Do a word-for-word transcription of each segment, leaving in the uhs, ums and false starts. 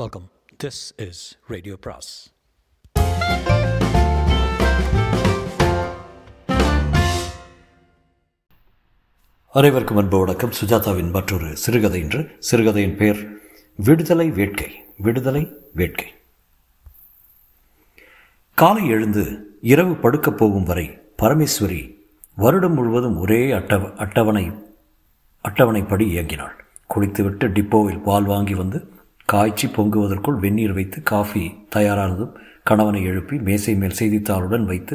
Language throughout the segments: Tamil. வெல்கம். திஸ் இஸ் ரேடியோ பிராஸ். அனைவருக்கும் அன்பு வணக்கம். சுஜாதாவின் மற்றொரு சிறுகதை இன்று. சிறுகதையின் பெயர் விடுதலை வேட்கை. விடுதலை வேட்கை. காலை எழுந்து இரவு படுக்கப் போகும் வரை பரமேஸ்வரி வருடம் முழுவதும் ஒரே அட்டவ அட்டவணை அட்டவணைப்படி இயங்கினாள். குளித்துவிட்டு டிப்போவில் பால் வாங்கி வந்து காய்ச்சி பொங்குவதற்குள் வெந்நீர் வைத்து காஃபி தயாரானதும் கணவனை எழுப்பி மேசை மேல் செய்தித்தாளுடன் வைத்து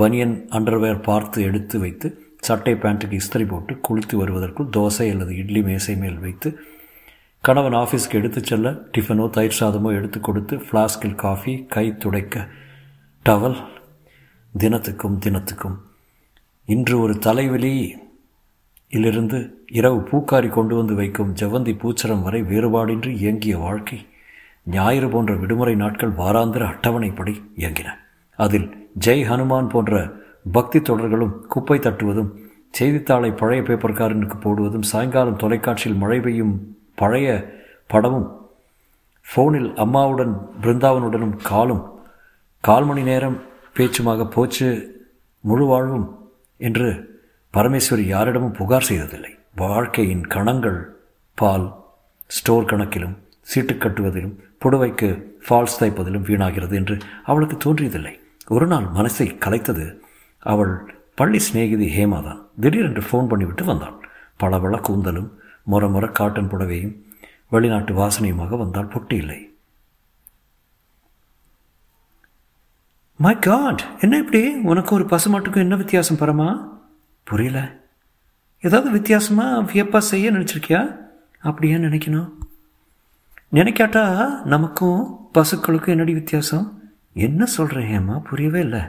பனியன் அண்டர்வேர் பார்த்து எடுத்து வைத்து சட்டை பேண்ட்டுக்கு இஸ்திரி போட்டு குளித்து வருவதற்குள் தோசை அல்லது இட்லி மேசை மேல் வைத்து கணவன் ஆஃபீஸ்க்கு எடுத்துச் செல்ல டிஃபனோ தயிர் சாதமோ எடுத்து கொடுத்து ஃப்ளாஸ்கில் காஃபி, கை துடைக்க டவல். தினத்துக்கும் தினத்துக்கும் இன்று ஒரு தலைவலி இலிருந்து இரவு பூக்காரி கொண்டு வந்து வைக்கும் ஜவந்தி பூச்சரம் வரை வேறுபாடின்றி இயங்கிய வாழ்க்கை ஞாயிறு போன்ற விடுமுறை நாட்கள் வாராந்திர அட்டவணைப்படி இயங்கின. அதில் ஜெய் ஹனுமான் போன்ற பக்தி தொடர்களும் குப்பை தட்டுவதும் செய்தித்தாளை பழைய பேப்பர்காரனுக்கு போடுவதும் சாயங்காலம் தொலைக்காட்சியில் மழை பெய்யும் பழைய படமும் ஃபோனில் அம்மாவுடன் பிருந்தாவனுடனும் காலும் கால் மணி நேரம் பேச்சுமாக போச்சு முழு வாழ்வும் என்று பரமேஸ்வரி யாரிடமும் புகார் செய்ததில்லை. வாழ்க்கையின் கணங்கள் பால் ஸ்டோர் கணக்கிலும் சீட்டு கட்டுவதிலும் புடவைக்கு ஃபால்ஸ் தைப்பதிலும் வீணாகிறது என்று அவளுக்கு தோன்றியதில்லை. ஒரு நாள் மனசை கலைத்தது அவள் பள்ளி சிநேகிதி ஹேமா தான். திடீரென்று ஃபோன் பண்ணிவிட்டு வந்தாள். பளபள கூந்தலும் முறமுற காட்டன் புடவையும் வெளிநாட்டு வாசனையுமாக வந்தால் பொட்டி இல்லை. மை காட், என்ன இப்படி உனக்கும் ஒரு பசுமாட்டுக்கும் என்ன வித்தியாசம் பரமா? புரியல. ஏதாவது வித்தியாசமாக வியப்பா செய்ய நினச்சிருக்கியா? அப்படியே நினைக்கணும். நினைக்காட்டா நமக்கும் பசுக்களுக்கும் என்னடி வித்தியாசம்? என்ன சொல்கிறேன் ஏம்மா, புரியவே இல்லை.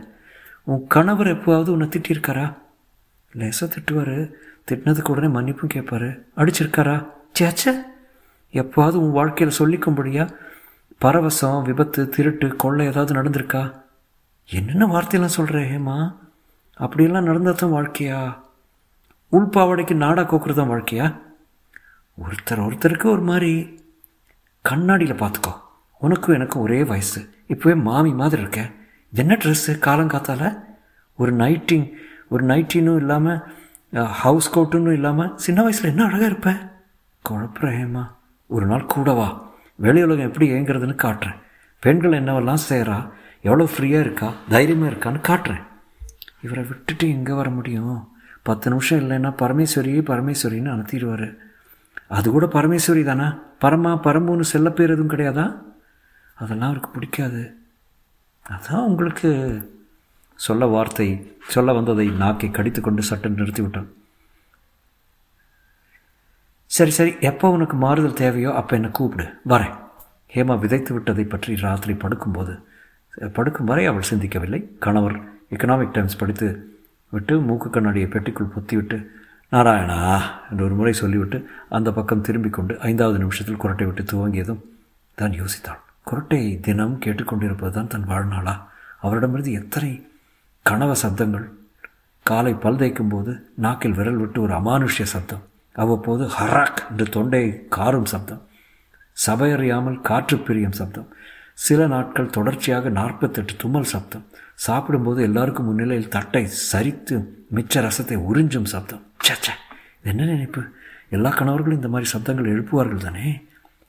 உன் கணவர் எப்போவாவது உன்னை திட்டியிருக்காரா? லேசாக திட்டுவார். திட்டினதுக்கு உடனே மன்னிப்பும் கேட்பார். அடிச்சிருக்காரா? சேச்சே. எப்போவாவது உன் வாழ்க்கையில் சொல்லிக்கும்படியா பரவசம், விபத்து, திருட்டு, கொள்ளை ஏதாவது நடந்திருக்கா? என்னென்ன வார்த்தையெல்லாம் சொல்கிறேன் ஏம்மா, அப்படியெல்லாம் நடந்தால் தான் வாழ்க்கையா? உள்பாவடைக்கு நாடா கோக்குறது தான் வாழ்க்கையா? ஒருத்தர் ஒருத்தருக்கு ஒரு மாதிரி. கண்ணாடியில் பார்த்துக்கோ, உனக்கும் எனக்கும் ஒரே வயசு. இப்போவே மாமி மாதிரி இருக்கேன். என்ன ட்ரெஸ்ஸு காலங்காத்தால்? ஒரு நைட்டிங் ஒரு நைட்டினும் இல்லாமல் ஹவுஸ் கோட்டுன்னு இல்லாமல் சின்ன வயசில் என்ன அழகாக இருப்பேன். குழப்பறேம்மா, ஒரு நாள் கூடவா வெளி உலகம் எப்படி ஏங்குறதுன்னு காட்டுறேன். பெண்கள் என்னவெல்லாம் செய்கிறா, எவ்வளோ ஃப்ரீயாக இருக்கா, தைரியமாக இருக்கான்னு காட்டுறேன். இவரை விட்டுட்டு எங்கே வர முடியும்? பத்து நிமிஷம் இல்லைன்னா பரமேஸ்வரியே பரமேஸ்வரின்னு அனுத்திடுவார். அது கூட பரமேஸ்வரி தானா? பரமா பரம்புன்னு செல்ல பேர் எதுவும் கிடையாதா? அதெல்லாம் அவருக்கு பிடிக்காது. அதான் உங்களுக்கு சொல்ல வார்த்தை சொல்ல வந்ததை நாக்கை கடித்து கொண்டு சட்டன் நிறுத்திவிட்டான். சரி சரி, எப்போ உனக்கு மாறுதல் தேவையோ அப்போ என்னை கூப்பிடு, வரேன். ஹேமா விதைத்து விட்டதை பற்றி ராத்திரி படுக்கும்போது படுக்கும் வரை அவள் சிந்திக்கவில்லை. கணவர் இகனாமிக் டைம்ஸ் படித்து விட்டு மூக்கு கண்ணாடியை பெட்டிக்குள் பொத்திவிட்டு நாராயணா என்று ஒரு முறை சொல்லிவிட்டு அந்த பக்கம் திரும்பிக் கொண்டு ஐந்தாவது நிமிஷத்தில் குரட்டை விட்டு துவங்கியதும் தான் யோசித்தாள். குரட்டையை தினம் கேட்டுக்கொண்டிருப்பது தான் தன் வாழ்நாளா? அவரிடமிருந்து எத்தனை கனவ சப்தங்கள்! காலை பல் தேய்க்கும் போது நாக்கில் விரல் விட்டு ஒரு அமானுஷ்ய சப்தம், அவ்வப்போது ஹராக் என்று தொண்டையை காரும் சப்தம், சபையறியாமல் காற்று பிரியும் சப்தம், சில நாட்கள் தொடர்ச்சியாக நாற்பத்தெட்டு தும்மல் சப்தம், சாப்பிடும்போது எல்லாருக்கும் முன்னிலையில் தட்டை சரித்து மிச்ச ரசத்தை உறிஞ்சும் சப்தம். சச்சா, என்ன நினைப்பு! எல்லா கணவர்களும் இந்த மாதிரி சப்தங்கள் எழுப்புவார்கள் தானே?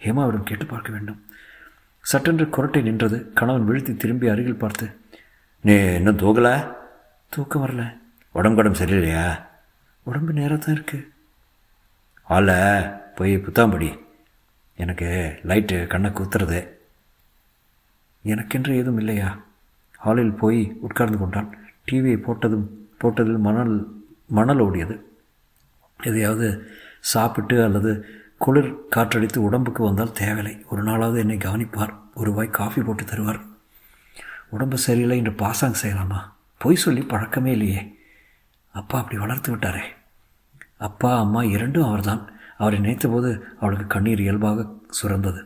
ஹேமாவிடம் கேட்டு பார்க்க வேண்டும். சட்டென்று குரட்டை நின்றது. கணவன் விழுத்தி திரும்பி அருகில் பார்த்து, நீ என்ன தூக்கலை? தூக்கம் வரல. உடம்பு உடம்பு சரியில்லையா? உடம்பு நேராக தான் இருக்குது. ஆள போய் புத்தாம்படி, எனக்கு லைட்டு கண்ணை குத்துறது. எனக்கென்று ஏதும் இல்லையா? ஹாலில் போய் உட்கார்ந்து கொண்டான். டிவியை போட்டதும் போட்டதில் மணல் மணல் ஓடியது. எதையாவது சாப்பிட்டு அல்லது குளிர் காற்றடித்து உடம்புக்கு வந்தால் தேவையில்லை. ஒரு நாளாவது என்னை கவனிப்பார். ஒரு வாய் காஃபி போட்டு தருவார். உடம்பு சரியில்லை என்று பாசாங் செய்யலாமா? பொய் சொல்லி பழக்கமே இல்லையே. அப்பா அப்படி வளர்த்து விட்டாரே. அப்பா அம்மா இரண்டும் அவர்தான். அவரை நினைத்த போது அவளுக்கு கண்ணீர் இயல்பாக சுரந்தது.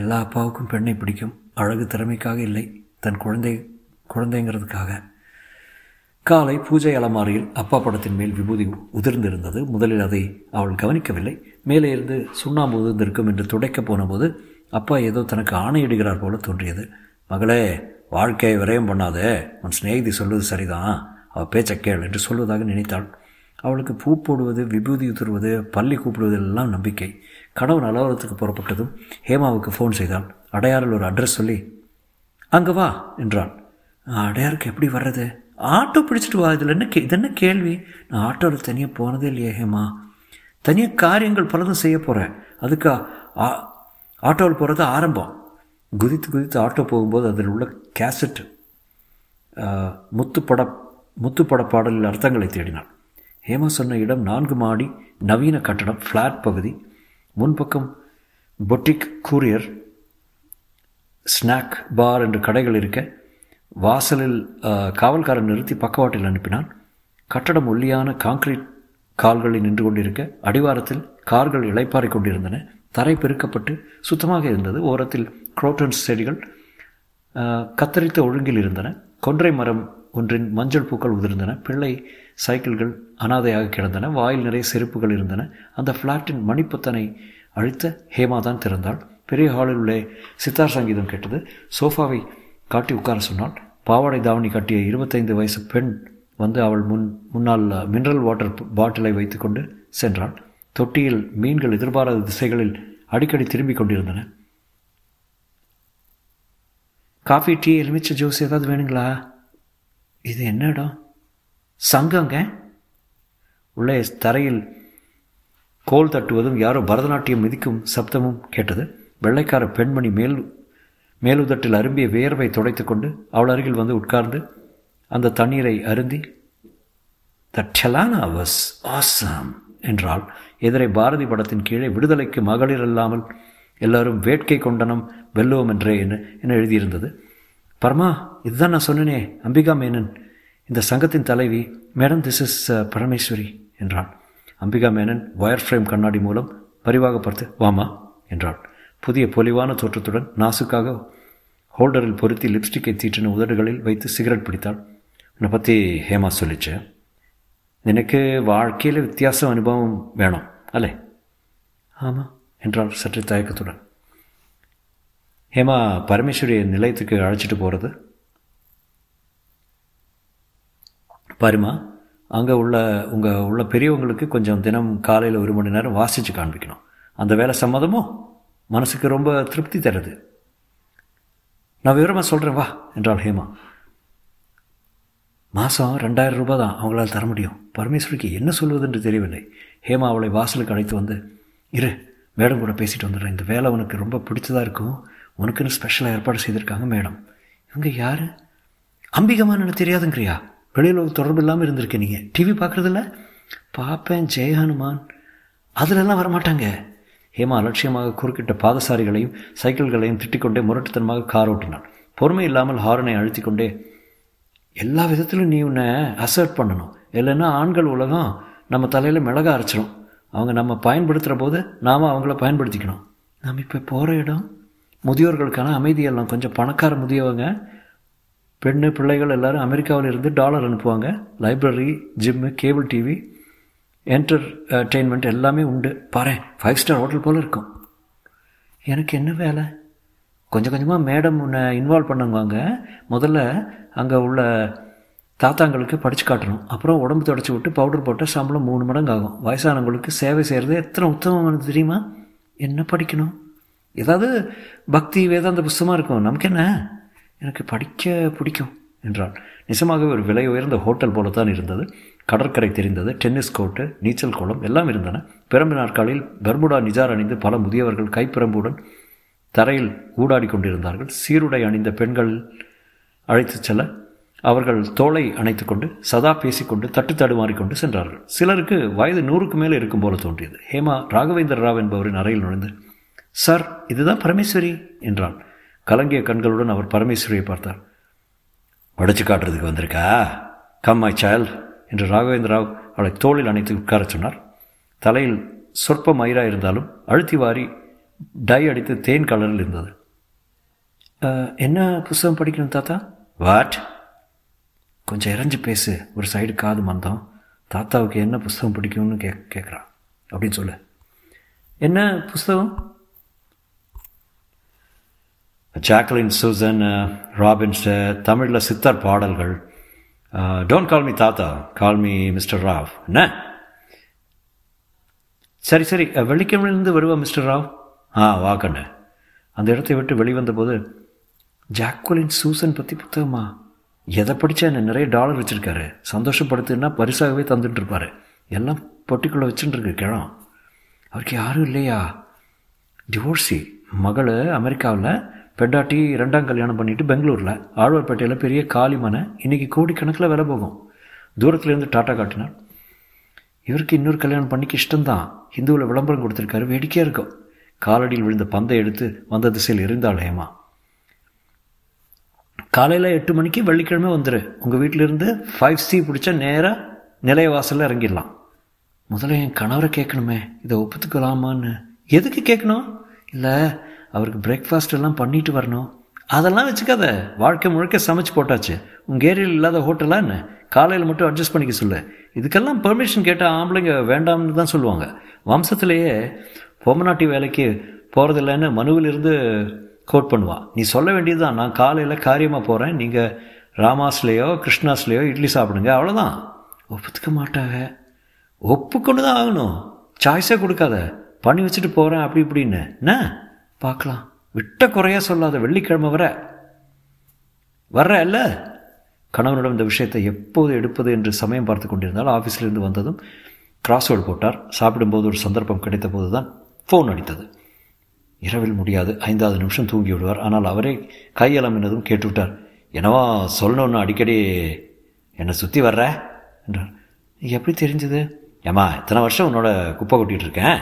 எல்லா அப்பாவுக்கும் பெண்ணை பிடிக்கும். அழகு திறமைக்காக இல்லை, தன் குழந்தை குழந்தைங்கிறதுக்காக. காலை பூஜை அலமாரியில் அப்பா படத்தின் மேல் விபூதி உதிர்ந்திருந்தது. முதலில் அதை அவள் கவனிக்கவில்லை. மேலே இருந்து சுண்ணாம்பு உதிர்ந்திருக்கும் என்று துடைக்க போன போது அப்பா ஏதோ தனக்கு ஆணையிடுகிறார் போல தோன்றியது. மகளே, வாழ்க்கையை விரயம் பண்ணாதே, உன் ஸ்நேகிதி சொல்வது சரிதான், அவள் பேச்சை கேள் என்று சொல்வதாக நினைத்தாள். அவளுக்கு பூ போடுவது, விபூதி உத்துருவது, பள்ளி கூப்பிடுவதெல்லாம் நம்பிக்கை. கணவன் அலுவலகத்துக்கு புறப்பட்டதும் ஹேமாவுக்கு ஃபோன் செய்தாள். அடையாறில் ஒரு அட்ரஸ் சொல்லி அங்கே வா என்றாள். அடையாருக்கு எப்படி வர்றது? ஆட்டோ பிடிச்சிட்டு வா, இதில் என்ன இது என்ன கேள்வி? நான் ஆட்டோவில் தனியாக போனதே இல்லையே ஹேமா, தனியாக காரியங்கள் பலதும் செய்ய போகிறேன், அதுக்கு ஆட்டோவில் போகிறது ஆரம்பம். குதித்து குதித்து ஆட்டோ போகும்போது அதில் உள்ள கேசட் முத்துப்பட முத்துப்பட பாடலில் அர்த்தங்களை தேடினாள். ஹேமா சொன்ன இடம் நான்கு மாடி நவீன கட்டடம், ஃப்ளாட் பகுதி. முன்பக்கம் பொட்டிக், கூரியர், ஸ்நாக் பார் என்று கடைகள் இருக்க, வாசலில் காவல்காரன் நிறுத்தி பக்கவாட்டில் அனுப்பினான். கட்டடம் ஒல்லியான காங்கிரீட் கால்களில் நின்று கொண்டிருக்க, அடிவாரத்தில் கார்கள் இளைப்பாறை கொண்டிருந்தன. தரை பெருக்கப்பட்டு சுத்தமாக இருந்தது. ஓரத்தில் குரோட்டன்ஸ் செடிகள் கத்தரித்த ஒழுங்கில் இருந்தன. கொன்றை மரம் ஒன்றின் மஞ்சள் பூக்கள் உதிர்ந்தன. பிள்ளை சைக்கிள்கள் அனாதையாக கிடந்தன. வாயில் நிறைய செருப்புகள் இருந்தன. அந்த ஃப்ளாட்டின் மணிப்பத்தனை அழித்த ஹேமா தான் திறந்தாள். பெரிய ஹாலில் உள்ள சித்தார் சங்கீதம் கேட்டது. சோஃபாவை காட்டி உட்கார சொன்னாள். பாவாடை தாவணி கட்டிய இருபத்தைந்து வயசு பெண் வந்து அவள் முன் முன்னால் மினரல் வாட்டர் பாட்டிலை வைத்துக்கொண்டு சென்றாள். தொட்டியில் மீன்கள் எதிர்பாராத திசைகளில் அடிக்கடி திரும்பிக் கொண்டிருந்தன. காஃபி, டீ, எலுமிச்சை ஜூஸ் ஏதாவது வேணுங்களா? இது என்ன இடம்? சங்கங்க. உள்ளே தரையில் கோல் தட்டுவதும் யாரோ பரதநாட்டியம் மிதிக்கும் சப்தமும் கேட்டது. வெள்ளைக்கார பெண்மணி மேல் மேலுதட்டில் அரும்பிய வேர்வை துடைத்து கொண்டு அவள் அருகில் வந்து உட்கார்ந்து அந்த தண்ணீரை அருந்தி தட்டலான அவஸ் ஆசாம் என்றாள். எதிரே பாரதி படத்தின் கீழே விடுதலைக்கு மகளிர் இல்லாமல் எல்லாரும் வேட்கை கொண்டனம் வெல்லுவோம் என்றே என்ன என்ன எழுதியிருந்தது. பரமா, இதுதான் நான் சொன்னேனே அம்பிகா மேனன், இந்த சங்கத்தின் தலைவி. மேடம், திஸ் இஸ் பரமேஸ்வரி என்றாள். அம்பிகா மேனன் வயர் ஃப்ரேம் கண்ணாடி மூலம் பரிவாக பார்த்து வாமா என்றாள். புதிய பொலிவான தோற்றத்துடன் நாசுக்காக ஹோல்டரில் பொருத்தி லிப்ஸ்டிக்கை தீற்றின உதடுகளில் வைத்து சிகரெட் பிடித்தாள். உன்னை பற்றி ஹேமா சொல்லிச்சு, எனக்கு வாழ்க்கையில் வித்தியாச அனுபவம் வேணும் அல்லே? ஆமாம் என்றாள் சற்று தயக்கத்துடன். ஹேமா பரமேஸ்வரி நிலையத்துக்கு அழைச்சிட்டு போகிறது. பாருமா, அங்கே உள்ள உங்கள் உள்ள பெரியவங்களுக்கு கொஞ்சம் தினம் காலையில் ஒரு மணி நேரம் வாசித்து காண்பிக்கணும். அந்த வேலை சம்மதமோ? மனசுக்கு ரொம்ப திருப்தி தருது. நான் விவரமாக சொல்கிறேன் வா என்றாள் ஹேமா. மாதம் ரெண்டாயிரம் ரூபாய் தான் அவங்களால் தர முடியும். பரமேஸ்வரிக்கு என்ன சொல்வதென்று தெரியவில்லை. ஹேமா அவளை வாசலுக்கு அழைத்து வந்து, இரு மேடம் கூட பேசிட்டு வந்துடுறேன், இந்த வேலை உனக்கு ரொம்ப பிடிச்சதாக இருக்கும், உனக்குன்னு ஸ்பெஷலாக ஏற்பாடு செய்திருக்காங்க மேடம். இவங்க யார்? அம்பிகமாக எனக்கு தெரியாதுங்கிறியா? வெளியில் தொடர்பு இல்லாமல் இருந்திருக்கேன். நீங்கள் டிவி பார்க்குறதில்ல? பார்ப்பேன், ஜெய் ஹனுமான், அதிலெல்லாம் வரமாட்டாங்க. ஹேமா அலட்சியமாக குறுக்கிட்ட பாதசாரிகளையும் சைக்கிள்களையும் திட்டிக்கொண்டே முரட்டுத்தனமாக கார் ஓட்டினாள். பொறுமை இல்லாமல் ஹாரனை அழுத்திக்கொண்டே, எல்லா விதத்திலும் நீ உன்னை அசர்ட் பண்ணணும், இல்லைன்னா ஆண்கள் உலகம் நம்ம தலையில் மிளகா அரைச்சிடும். அவங்க நம்ம பயன்படுத்துகிற போது நாம் அவங்கள பயன்படுத்திக்கணும். நாம் இப்போ போகிற இடம் முதியோர்களுக்கான அமைதியெல்லாம். கொஞ்சம் பணக்கார முதியவங்க, பெண்ணு பிள்ளைகள் எல்லோரும் அமெரிக்காவில் இருந்து டாலர் அனுப்புவாங்க. Library, gym, cable TV, entertainment எல்லாமே உண்டு. பாரு, ஃபைவ் ஸ்டார் ஹோட்டல் போல் இருக்கும். எனக்கு என்ன வேலை? கொஞ்சம் கொஞ்சமாக மேடம் உன்னை இன்வால்வ் பண்ணுவாங்க. முதல்ல அங்கே உள்ள தாத்தாங்களுக்கு படித்து காட்டணும். அப்புறம் உடம்பு தொடச்சி விட்டு பவுடர் போட்டால் சம்பளம் மூணு மடங்கு ஆகும். வயசானவங்களுக்கு சேவை செய்கிறது எத்தனை உத்தமமானது தெரியுமா? என்ன படிக்கணும்? ஏதாவது பக்தி வேதாந்த புஸ்தமாக இருக்கும். நமக்கு என்ன? எனக்கு படிக்க பிடிக்கும் என்றாள். நிஜமாகவே ஒரு விலை உயர்ந்த ஹோட்டல் போல தான் இருந்தது. கடற்கரை தெரிந்தது. டென்னிஸ் கோர்ட்டு, நீச்சல் குளம் எல்லாம் இருந்தன. பிரம்பு நாட்களில் பெர்முடா நிஜார் அணிந்து பல முதியவர்கள் கைப்பிரம்புடன் தரையில் ஊடாடி கொண்டிருந்தார்கள். சீருடை அணிந்த பெண்கள் அழைத்து செல்ல அவர்கள் தோளை அணைத்து கொண்டு சதா பேசிக்கொண்டு தட்டு தடுமாறிக்கொண்டு சென்றார்கள். சிலருக்கு வயது நூறுக்கு மேலே இருக்கும் போல தோன்றியது. ஹேமா ராகவேந்தர் ராவ் என்பவரின் அறையில் நுழைந்து, சார் இதுதான் பரமேஸ்வரி என்றாள். கலங்கிய கண்களுடன் அவர் பரமேஸ்வரியை பார்த்தார். உடைச்சு காட்டுறதுக்கு வந்திருக்கா? கம் மை சைல்ட் என்று ராகவேந்தர் ராவ் அவளை தோளில் அணைத்து உட்கார சொன்னார். தலையில் சொற்ப மயிராக இருந்தாலும் அழுத்தி வாரி டை அடித்து தேன் கலரில் இருந்தது. என்ன புஸ்தகம் படிக்கணும் தாத்தா? வாட்? கொஞ்சம் இறஞ்சி பேசு, ஒரு சைடு காது மந்தம். தாத்தாவுக்கு என்ன புஸ்தகம் பிடிக்கும்னு கே கேட்குறான் அப்படின்னு சொல்லு. என்ன புஸ்தகம்? ஜாக்லின் சூசன் ராபின்ஸ், தமிழில் சித்தர் பாடல்கள். டோன்ட் கால் மீ தாத்தா, கால் மீ மிஸ்டர் ராவ். என்ன? சரி சரி, வெள்ளிக்கிழமையிலிருந்து வருவா மிஸ்டர் ராவ்? ஆ வாக்கண்ணே. அந்த இடத்தை விட்டு வெளிவந்தபோது, ஜாக்லின் சூசன் பற்றி புத்தகமா? எதை படித்தா என்ன? நிறைய டாலர் வச்சுருக்காரு, சந்தோஷப்படுத்துன்னா பரிசாகவே தந்துட்டுருப்பார். எல்லாம் பொட்டிக்குள்ளே வச்சுட்டுருக்கு கிழம். அவருக்கு யாரும் இல்லையா? டிவோர்ஸி, மகள் அமெரிக்காவில், பெண்டாட்டி ரெண்டாம் கல்யாணம் பண்ணிவிட்டு பெங்களூரில், ஆழ்வார்பேட்டையில் பெரிய காலிமான, இன்றைக்கி கோடிக்கணக்கில் விலை போகும். தூரத்துலேருந்து டாட்டா காட்டினார். இவருக்கு இன்னொரு கல்யாணம் பண்ணிக்கு இஷ்டம்தான். ஹிந்துவில் விளம்பரம் கொடுத்துருக்காரு, வேடிக்கையாக இருக்கும். காலடியில் விழுந்த பந்தை எடுத்து வந்த திசையில் இருந்தாள் ஹேமா. காலையில் எட்டு மணிக்கு வெள்ளிக்கிழமை வந்துரு. உங்கள் வீட்டிலேருந்து ஃபைவ் சி பிடிச்சா நேராக நிலைய வாசலில் இறங்கிடலாம். முதல்ல என் கணவரை கேட்கணுமே, இதை ஒப்புத்துக்கலாமான்னு. எதுக்கு கேட்கணும்? இல்லை, அவருக்கு பிரேக்ஃபாஸ்ட் எல்லாம் பண்ணிட்டு வரணும். அதெல்லாம் வச்சுக்காத, வாழ்க்கை முழுக்க சமைச்சு போட்டாச்சு. உங்கள் ஏரியில் இல்லாத ஹோட்டலாக என்ன? காலையில் மட்டும் அட்ஜஸ்ட் பண்ணிக்க சொல்லு. இதுக்கெல்லாம் பெர்மிஷன் கேட்டால் ஆம்பளைங்க வேண்டாம்னு தான் சொல்லுவாங்க. வம்சத்துலேயே பொம்மநாட்டி வேலைக்கு போகிறதில்லன்னு மனுவிலிருந்து கோட் பண்ணுவான். நீ சொல்ல வேண்டியது தான், நான் காலையில் காரியமாக போகிறேன், நீங்கள் ராமாஸ்லேயோ கிருஷ்ணாஸ்லேயோ இட்லி சாப்பிடுங்க, அவ்வளோதான். ஒப்புத்துக்க மாட்டாங்க. ஒப்புக்கொண்டு தான் ஆகணும். சாய்ஸே கொடுக்காத, பண்ணி வச்சுட்டு போகிறேன் அப்படி இப்படின்னு. என்ன பார்க்கலாம், விட்ட குறையாக சொல்லாத. வெள்ளிக்கிழமை வர வர்ற இல்லை? கணவனிடம் இந்த விஷயத்தை எப்போது எடுப்பது என்று சமயம் பார்த்து கொண்டிருந்தால் ஆஃபீஸ்லேருந்து வந்ததும் கிராஸ்வேர்டு போட்டார். சாப்பிடும்போது ஒரு சந்தர்ப்பம் கிடைத்த போது தான் ஃபோன் அடித்தது. இரவில் முடியாது, ஐந்தாவது நிமிஷம் தூங்கி விடுவார். ஆனால் அவரே கையலமினதும் கேட்டுவிட்டார். என்னவா சொல்லணும்னு அடிக்கடி என்னை சுற்றி வர்ற என்றார். எப்படி தெரிஞ்சது? ஏம்மா இத்தனை வருஷம் உன்னோட குப்பை கொட்டிகிட்டு இருக்கேன்.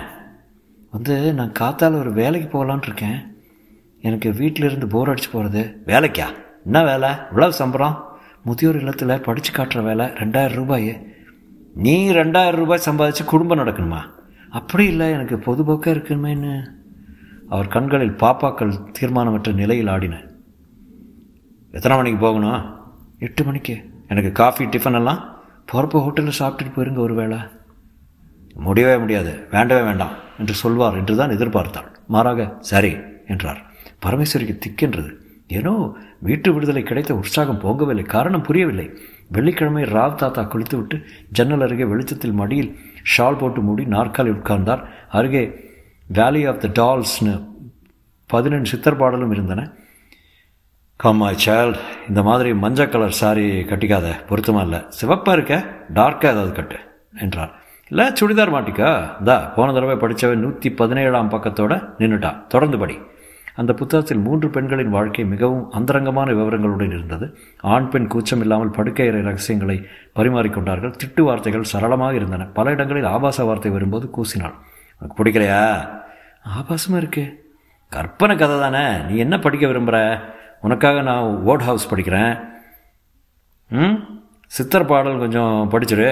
வந்து நான் காத்தால் ஒரு வேலைக்கு போகலான் இருக்கேன். எனக்கு வீட்டிலிருந்து போர் அடிச்சு போகிறது. வேலைக்கா? என்ன வேலை? இவ்வளவு சம்பளம்? முதியோர் இல்லத்தில் படித்து காட்டுற வேலை, ரெண்டாயிரம் ரூபாய். நீ ரெண்டாயிரம் ரூபாய் சம்பாதிச்சு குடும்பம் நடக்கணுமா? அப்படி இல்லை, எனக்கு பொதுபோக்காக இருக்கணுமேன்னு. அவர் கண்களில் பாப்பாக்கள் தீர்மானமற்ற நிலையில் ஆடின. எத்தனை மணிக்கு போகணும்? எட்டு மணிக்கு. எனக்கு காஃபி டிஃபன் எல்லாம் போகிறப்ப ஹோட்டலில் சாப்பிட்டுட்டு போயிருங்க. ஒரு வேளை முடியவே முடியாது, வேண்டவே வேண்டாம் என்று சொல்வார் என்று தான் எதிர்பார்த்தாள். மாறாக சரி என்றார். பரமேஸ்வரிக்கு திக்கின்றது. ஏனோ வீட்டு விடுதலை கிடைத்த உற்சாகம் போகவில்லை. காரணம் புரியவில்லை. வெள்ளிக்கிழமை ராவ் தாத்தா குளித்து விட்டு ஜன்னல் அருகே வெளிச்சத்தில் மடியில் ஷால் போட்டு மூடி நாற்காலி உட்கார்ந்தார். அருகே வேலி ஆஃப் த டால்ஸ்னு பதினெண்டு சித்தர் பாடலும் இருந்தன. கம் மை சைல்ட், இந்த மாதிரி மஞ்சள் கலர் சாரி கட்டிக்காத, பொருத்தமாக இல்லை. சிவப்பாக இருக்க, டார்க்காக ஏதாவது கட்டு என்றார். இல்லை சுடிதார் மாட்டிக்கா. தா போன தடவை படித்தவன் நூற்றி பதினேழாம் பக்கத்தோடு நின்றுட்டா, தொடர்ந்து படி. அந்த புத்தகத்தில் மூன்று பெண்களின் வாழ்க்கை மிகவும் அந்தரங்கமான விவரங்களுடன் இருந்தது. ஆண் பெண் கூச்சம் இல்லாமல் படுக்கையறை ரகசியங்களை பரிமாறிக்கொண்டார்கள். திட்டு வார்த்தைகள் சரளமாக இருந்தன. பல இடங்களில் ஆபாச வார்த்தை வரும்போது கூசினாள். உனக்கு பிடிக்கலையா? ஆபாசமாக இருக்கு. கற்பனை கதை தானே, நீ என்ன படிக்க விரும்புகிற? உனக்காக நான் ஓட் ஹவுஸ் படிக்கிறேன். ம் சித்தர் பாடல் கொஞ்சம் படிச்சுரு.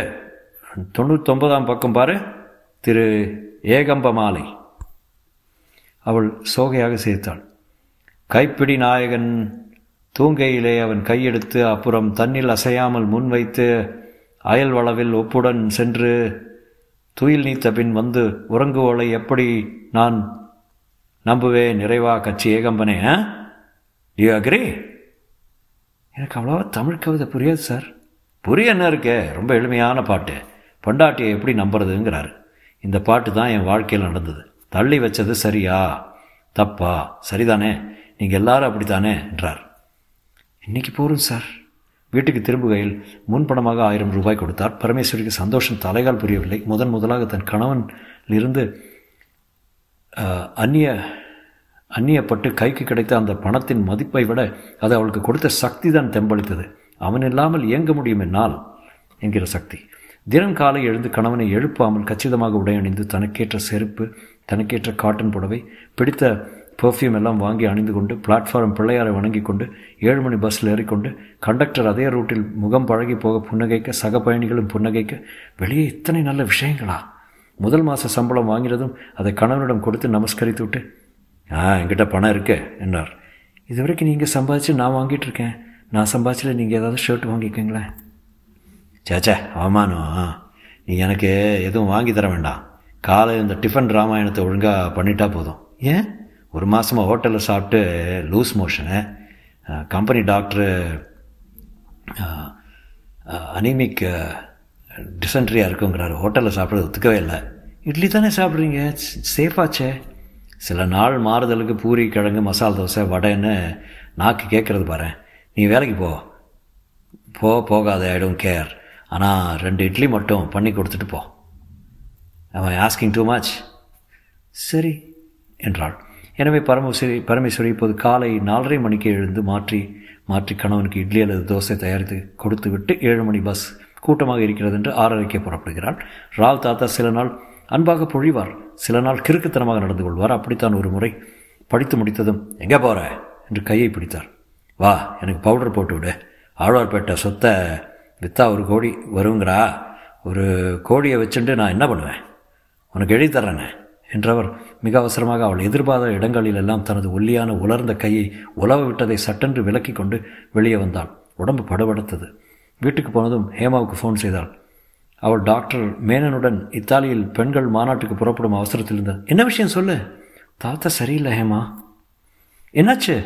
தொண்ணூத்தொம்பதாம் பக்கம் பாரு, திரு ஏகம்ப மாலை. அவள் சோகையாக சேர்த்தாள். கைப்பிடி நாயகன் தூங்கையிலே அவன் கையெடுத்து அப்புறம் தன்னில் அசையாமல் முன்வைத்து அயல் வளவில் ஒப்புடன் சென்று துயில் நீத்த பின் வந்து உறங்குவோளை எப்படி நான் நம்புவேன் நிறைவா கட்சி ஏகம்பனே. Are you agree? எனக்கு அவ்வளோவா தமிழ் கவிதை புரியாது சார். புரிய என்ன இருக்கே, ரொம்ப எளிமையான பாட்டு. பொண்டாட்டியை எப்படி நம்புறதுங்கிறாரு. இந்த பாட்டு தான் என் வாழ்க்கையில் நடந்தது. தள்ளி வச்சது சரியா தப்பா? சரிதானே, நீங்கள் எல்லாரும் அப்படித்தானே என்றார். இன்றைக்கி போகிறோம் சார். வீட்டுக்கு திரும்புகையில் முன்பணமாக ஆயிரம் ரூபாய் கொடுத்தார். பரமேஸ்வரிக்கு சந்தோஷம் தலைகால் புரியவில்லை. முதன் முதலாக தன் கணவனிலிருந்து அந்நிய அந்நியப்பட்டு கைக்கு கிடைத்த அந்த பணத்தின் மதிப்பை விட அது அவளுக்கு கொடுத்த சக்தி தான் தெம்பளித்தது. அவன் இல்லாமல் இயங்க முடியும் என்னால் என்கிற சக்தி. தினம் காலை எழுந்து கணவனை எழுப்பாமல் கச்சிதமாக உடையணிந்து தனக்கேற்ற செருப்பு, தனக்கேற்ற காட்டன் புடவை, பிடித்த பெர்ஃப்யூம் எல்லாம் வாங்கி அணிந்து கொண்டு பிளாட்ஃபார்ம் பிள்ளையாரை வணங்கி கொண்டு ஏழு மணி பஸ்ஸில் ஏறிக்கொண்டு கண்டக்டர் அதே ரூட்டில் முகம் பழகி போக புன்னகைக்க, சக பயணிகளும் புன்னகைக்க. வெளியே இத்தனை நல்ல விஷயங்களா? முதல் மாத சம்பளம் வாங்கினதும் அதை கணவனிடம் கொடுத்து நமஸ்கரித்து விட்டு, ஆ என்கிட்ட பணம் இருக்கு என்றார். இது வரைக்கும் நீங்கள் சம்பாதிச்சு நான் வாங்கிட்டு இருக்கேன், நான் சம்பாதிச்சில நீங்கள் ஏதாவது ஷர்ட் வாங்கிக்கங்களேன். சேச்சே அவமானம், நீ எனக்கு எதுவும் வாங்கி தர வேண்டாம். காலை இந்த டிஃபன் ராமாயணத்தை ஒழுங்காக பண்ணிட்டா போதும். ஏன்? ஒரு மாதமாக ஹோட்டலில் சாப்பிட்டு loose motion, company doctor anaemic டிசென்ட்ரியாக இருக்குங்கிறாரு. ஹோட்டலில் சாப்பிட்றது ஒத்துக்கவே இல்லை. இட்லி தானே சாப்பிட்றீங்க, சேஃபாச்சே. சில நாள் மாறுதலுக்கு பூரி, கிழங்கு, மசால் தோசை, வடைன்னு நாக்கு கேட்குறது பாரு. நீ வேலைக்கு போ, போ போகாத, ஐ டோன்ட் கேர். ஆனால் ரெண்டு இட்லி மட்டும் பண்ணி கொடுத்துட்டு போ. அவன் ஆஸ்கிங் டூ மச். சரி என்றாள். எனவே பரமேஸ்வரி பரமேஸ்வரி இப்போது காலை நாலரை மணிக்கு எழுந்து மாற்றி மாற்றி கணவனுக்கு இட்லி அல்லது தோசை தயாரித்து கொடுத்து விட்டு ஏழு மணி பஸ் கூட்டமாக இருக்கிறது என்று ஆறரைக்கே புறப்படுகிறாள். ராவ் தாத்தா சில நாள் அன்பாக பொழிவார், சில நாள் கிறுக்குத்தனமாக நடந்து கொள்வார். அப்படித்தான் ஒரு முறை படித்து முடித்ததும், எங்கே போகிற என்று கையை பிடித்தார். வா, எனக்கு பவுடர் போட்டு விடு, ஆழ்வார்பேட்டை சொத்தை வித்தா ஒரு கோடி வருங்கிறா, ஒரு கோடியை வச்சுட்டு நான் என்ன பண்ணுவேன், உனக்கு எழுதி தர்றேனே என்றவர் மிக அவசரமாக அவள் எதிர்பார்த்த இடங்களிலெல்லாம் தனது ஒல்லியான உலர்ந்த கையை உலவ விட்டதை சட்டென்று விலக்கி கொண்டு வெளியே வந்தாள். உடம்பு படபடுத்தது. வீட்டுக்கு போனதும் ஹேமாவுக்கு ஃபோன் செய்தாள். அவள் டாக்டர் மேனனுடன் இத்தாலியில் பெண்கள் மாநாட்டுக்கு புறப்படும் அவசரத்தில் இருந்தாள். என்ன விஷயம் சொல்லு. தாத்தா சரியில்லை ஹேமா. என்னாச்சு?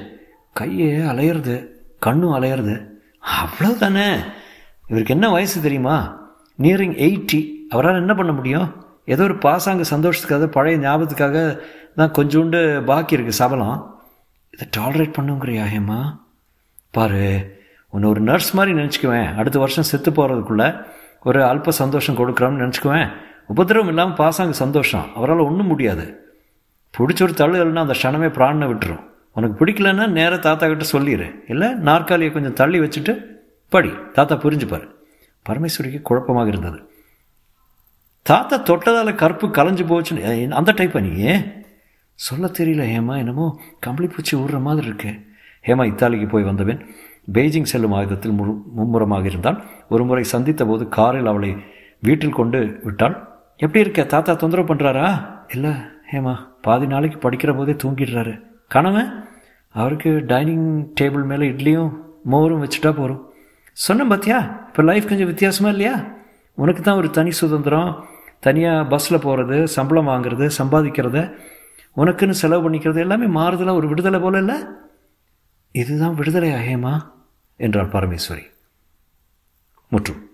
கையே அலையிறது, கண்ணும் அலையிறது. அவ்வளோ தானே, இவருக்கு என்ன வயசு தெரியுமா? Nearing eighty. அவரால் என்ன பண்ண முடியும்? ஏதோ ஒரு பாசாங்க சந்தோஷத்துக்காக, பழைய ஞாபகத்துக்காக தான் கொஞ்சோண்டு பாக்கி இருக்குது சபலம். இதை டாலரேட் பண்ணுங்கிறியா ஹேமா? பாரு, உன்னை ஒரு நர்ஸ் மாதிரி நினச்சிக்குவேன். அடுத்த வருஷம் செத்து போகிறதுக்குள்ளே ஒரு அல்ப சந்தோஷம் கொடுக்குறோம்னு நினச்சிக்குவேன். உபதிரவம் இல்லாமல் பாசாங்க சந்தோஷம் அவரால் ஒன்றும் முடியாது. பிடிச்ச ஒரு தள்ளுகள்னா அந்த க்ஷணமே பிராணனை விட்டுரும். உனக்கு பிடிக்கலன்னா நேராக தாத்தா கிட்ட சொல்லிடு, இல்லை நாற்காலியை கொஞ்சம் தள்ளி வச்சுட்டு படி, தாத்தா புரிஞ்சுப்பார். பரமேஸ்வரிக்கு குழப்பமாக இருந்தது. தாத்தா தொட்டதால் கற்பு கலைஞ்சு போச்சுன்னு அந்த டைப்பா நீ? சொல்ல தெரியல ஹேமா, என்னமோ கம்பளி பூச்சி விடுற மாதிரி இருக்கு. ஹேமா இத்தாலிக்கு போய் வந்தபின் பெய்ஜிங் செல்லும் ஆயுதத்தில் முழு மும்முரமாக இருந்தால் ஒரு முறை சந்தித்த போது காரில் அவளை வீட்டில் கொண்டு விட்டாள். எப்படி இருக்க? தாத்தா தொந்தரவு பண்ணுறாரா? இல்லை ஹேமா, பாதி நாளைக்கு படிக்கிற போதே தூங்கிடுறாரு. கணவன் அவருக்கு டைனிங் டேபிள் மேலே இட்லியும் மோரும் வச்சுட்டா போகிறோம். சொன்ன பார்த்தியா, இப்போ லைஃப் கொஞ்சம் வித்தியாசமாக இல்லையா? உனக்கு தான் ஒரு தனி சுதந்திரம், தனியாக பஸ்ஸில் போகிறது, சம்பளம் வாங்குறது, சம்பாதிக்கிறத, உனக்குன்னு செலவு பண்ணிக்கிறது, எல்லாமே மாறுதலாக ஒரு விடுதலை போல இல்லை? இதுதான் விடுதலை ஆகேமா என்றாள் பரமேஸ்வரி. முற்றும்.